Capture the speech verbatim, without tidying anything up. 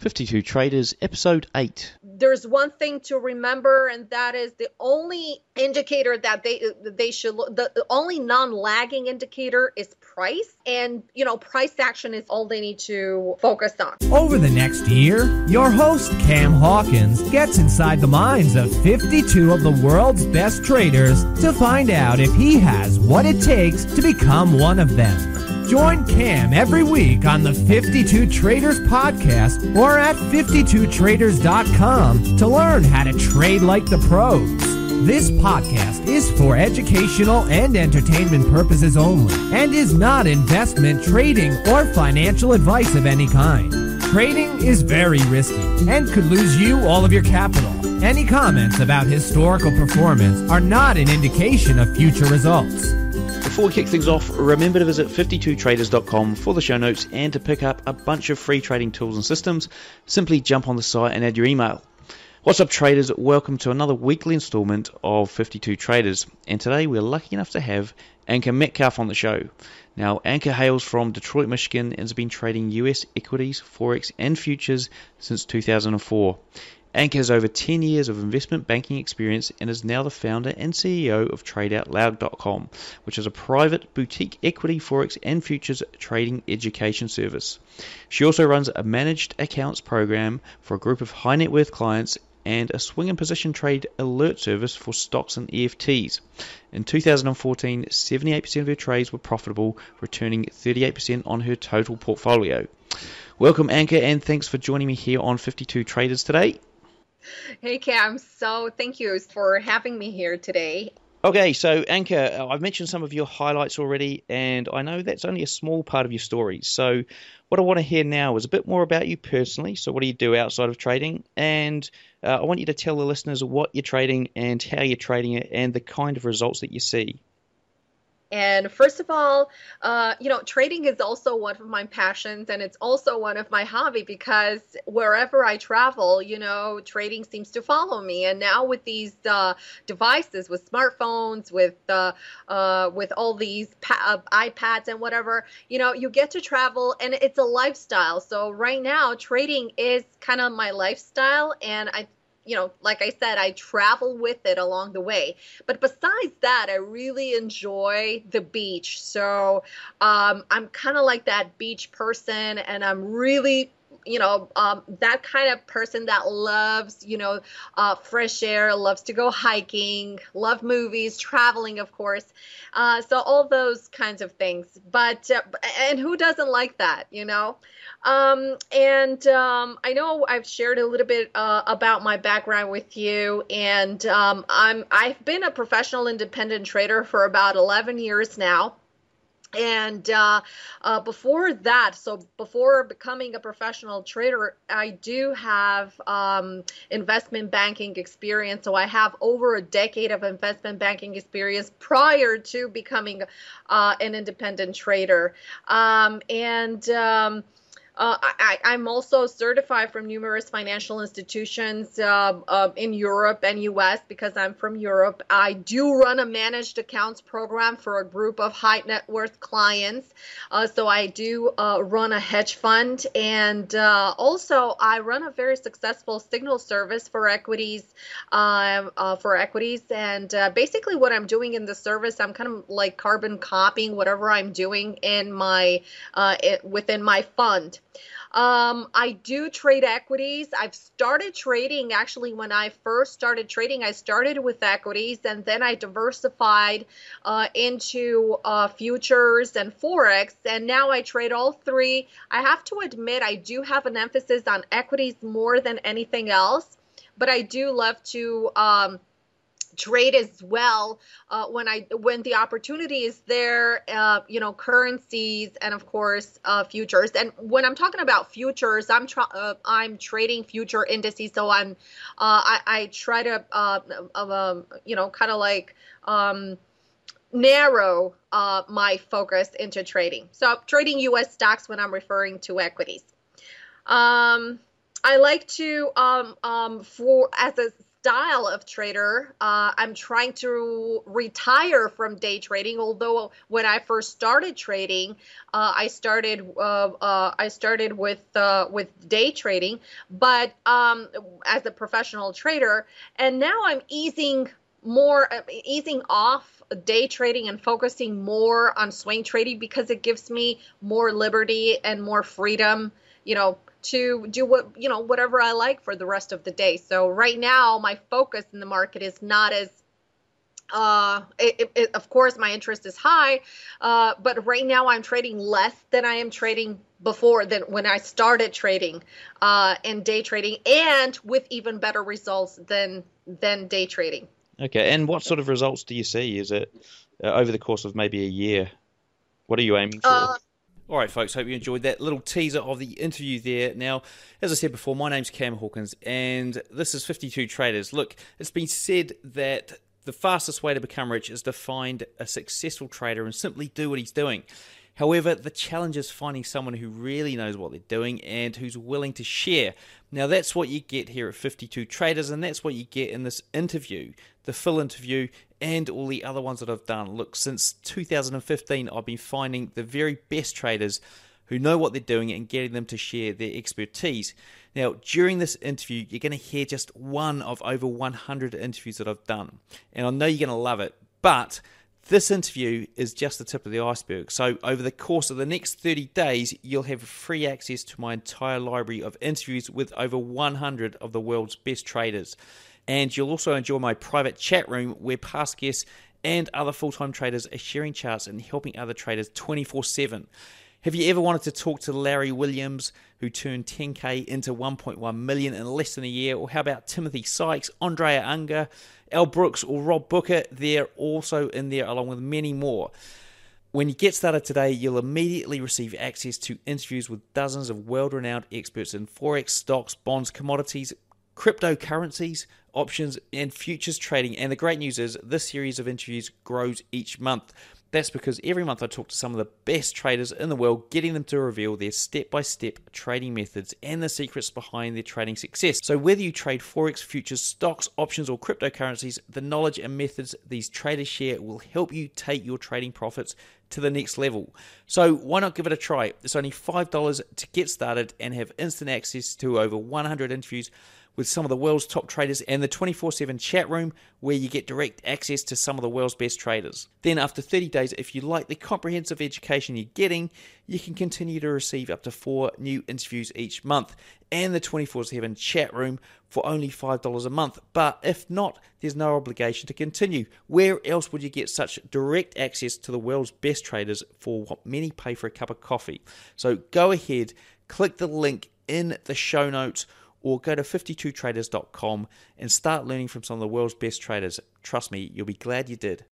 fifty-two traders, episode eight. There's one thing to remember, and that is the only indicator that they they should look, the only non-lagging indicator is price. And, you know, price action is all they need to focus on. Over the next year, your host, Cam Hawkins, gets inside the minds of fifty-two of the world's best traders to find out if he has what it takes to become one of them. Join Cam every week on the fifty-two traders podcast or at fifty-two traders dot com to learn how to trade like the pros. This podcast is for educational and entertainment purposes only and is not investment, trading, or financial advice of any kind. Trading is very risky and could lose you all of your capital. Any comments about historical performance are not an indication of future results. Before we kick things off, remember to visit fifty-two traders dot com for the show notes and to pick up a bunch of free trading tools and systems. Simply jump on the site and add your email. What's up, traders? Welcome to another weekly installment of fifty-two traders. And today we're lucky enough to have Anka Metcalf on the show. Now, Anka hails from Detroit, Michigan, and has been trading U S equities, Forex, and futures since two thousand four. Anka has over ten years of investment banking experience and is now the founder and C E O of Trade Out Loud dot com, which is a private boutique equity, forex, and futures trading education service. She also runs a managed accounts program for a group of high net worth clients and a swing and position trade alert service for stocks and E F Ts. In two thousand fourteen, seventy-eight percent of her trades were profitable, returning thirty-eight percent on her total portfolio. Welcome, Anka, and thanks for joining me here on fifty-two traders today. Hey Cam, so thank you for having me here today. Okay, so Anka, I've mentioned some of your highlights already, and I know that's only a small part of your story. So what I want to hear now is a bit more about you personally. So what do you do outside of trading? And uh, I want you to tell the listeners what you're trading and how you're trading it and the kind of results that you see. And first of all, uh, you know, trading is also one of my passions, and it's also one of my hobby, because wherever I travel, you know, trading seems to follow me. And now with these uh, devices, with smartphones, with uh, uh, with all these pa- uh, iPads and whatever, you know, you get to travel, and it's a lifestyle. So right now, trading is kind of my lifestyle, and I. You know, like I said, I travel with it along the way. But besides that, I really enjoy the beach. So um, I'm kind of like that beach person, and I'm really, you know, um, that kind of person that loves, you know, uh, fresh air, loves to go hiking, love movies, traveling, of course. Uh, so all those kinds of things. But uh, and who doesn't like that, you know? Um, and um, I know I've shared a little bit uh, about my background with you, and um, I'm I've been a professional independent trader for about eleven years now. And uh, uh, before that, so before becoming a professional trader, I do have um, investment banking experience. So I have over a decade of investment banking experience prior to becoming uh, an independent trader. Um, and um, Uh, I, I'm also certified from numerous financial institutions uh, uh, in Europe and U S because I'm from Europe. I do run a managed accounts program for a group of high net worth clients. Uh, so I do uh, run a hedge fund. And uh, also I run a very successful signal service for equities. Uh, uh, for equities. And uh, basically what I'm doing in the service, I'm kind of like carbon copying whatever I'm doing in my uh, it, within my fund. Um, I do trade equities. I've started trading actually when I first started trading. I started with equities, and then I diversified uh, into uh, futures and Forex, and now I trade all three. I have to admit I do have an emphasis on equities more than anything else, but I do love to um, trade as well uh, when I when the opportunity is there, uh, you know, currencies and of course uh, futures. And when I'm talking about futures, I'm tra- uh, I'm trading future indices. So I'm uh, I, I try to uh, uh, you know kind of like um, narrow uh, my focus into trading. So I'm trading U S stocks when I'm referring to equities. Um, I like to um, um, for as a style of trader. Uh, I'm trying to retire from day trading. Although when I first started trading, uh, I started uh, uh, I started with uh, with day trading, but um, as a professional trader, and now I'm easing more uh, easing off day trading and focusing more on swing trading because it gives me more liberty and more freedom, you know, to do what, you know, whatever I like for the rest of the day. So right now my focus in the market is not as, uh, it, it, of course my interest is high, uh, but right now I'm trading less than I am trading before, than when I started trading, uh, and day trading, and with even better results than, than day trading. Okay. And what sort of results do you see? Is it uh, over the course of maybe a year? What are you aiming for? Uh, All right, folks, hope you enjoyed that little teaser of the interview there. Now, as I said before, my name's Cam Hawkins, and this is fifty-two traders. Look, it's been said that the fastest way to become rich is to find a successful trader and simply do what he's doing. However, the challenge is finding someone who really knows what they're doing and who's willing to share. Now, that's what you get here at fifty-two traders, and that's what you get in this interview, the full interview, and all the other ones that I've done. Look, since two thousand fifteen, I've been finding the very best traders who know what they're doing and getting them to share their expertise. Now, during this interview, you're going to hear just one of over one hundred interviews that I've done, and I know you're going to love it, but this interview is just the tip of the iceberg. So over the course of the next thirty days, you'll have free access to my entire library of interviews with over one hundred of the world's best traders. And you'll also enjoy my private chat room where past guests and other full-time traders are sharing charts and helping other traders twenty-four seven. Have you ever wanted to talk to Larry Williams, who turned ten K into one point one million in less than a year? Or how about Timothy Sykes, Andrea Unger, Al Brooks, or Rob Booker? They're also in there along with many more. When you get started today, you'll immediately receive access to interviews with dozens of world-renowned experts in Forex, stocks, bonds, commodities, cryptocurrencies, options, and futures trading. And the great news is this series of interviews grows each month. That's because every month I talk to some of the best traders in the world, getting them to reveal their step-by-step trading methods and the secrets behind their trading success. So whether you trade Forex, futures, stocks, options, or cryptocurrencies, the knowledge and methods these traders share will help you take your trading profits to the next level. So why not give it a try? It's only five dollars to get started and have instant access to over one hundred interviews with some of the world's top traders and the twenty-four seven chat room where you get direct access to some of the world's best traders. Then after thirty days, if you like the comprehensive education you're getting, you can continue to receive up to four new interviews each month and the twenty-four seven chat room for only five dollars a month. But if not, there's no obligation to continue. Where else would you get such direct access to the world's best traders for what many pay for a cup of coffee? So go ahead, click the link in the show notes, or go to fifty-two traders dot com and start learning from some of the world's best traders. Trust me, you'll be glad you did.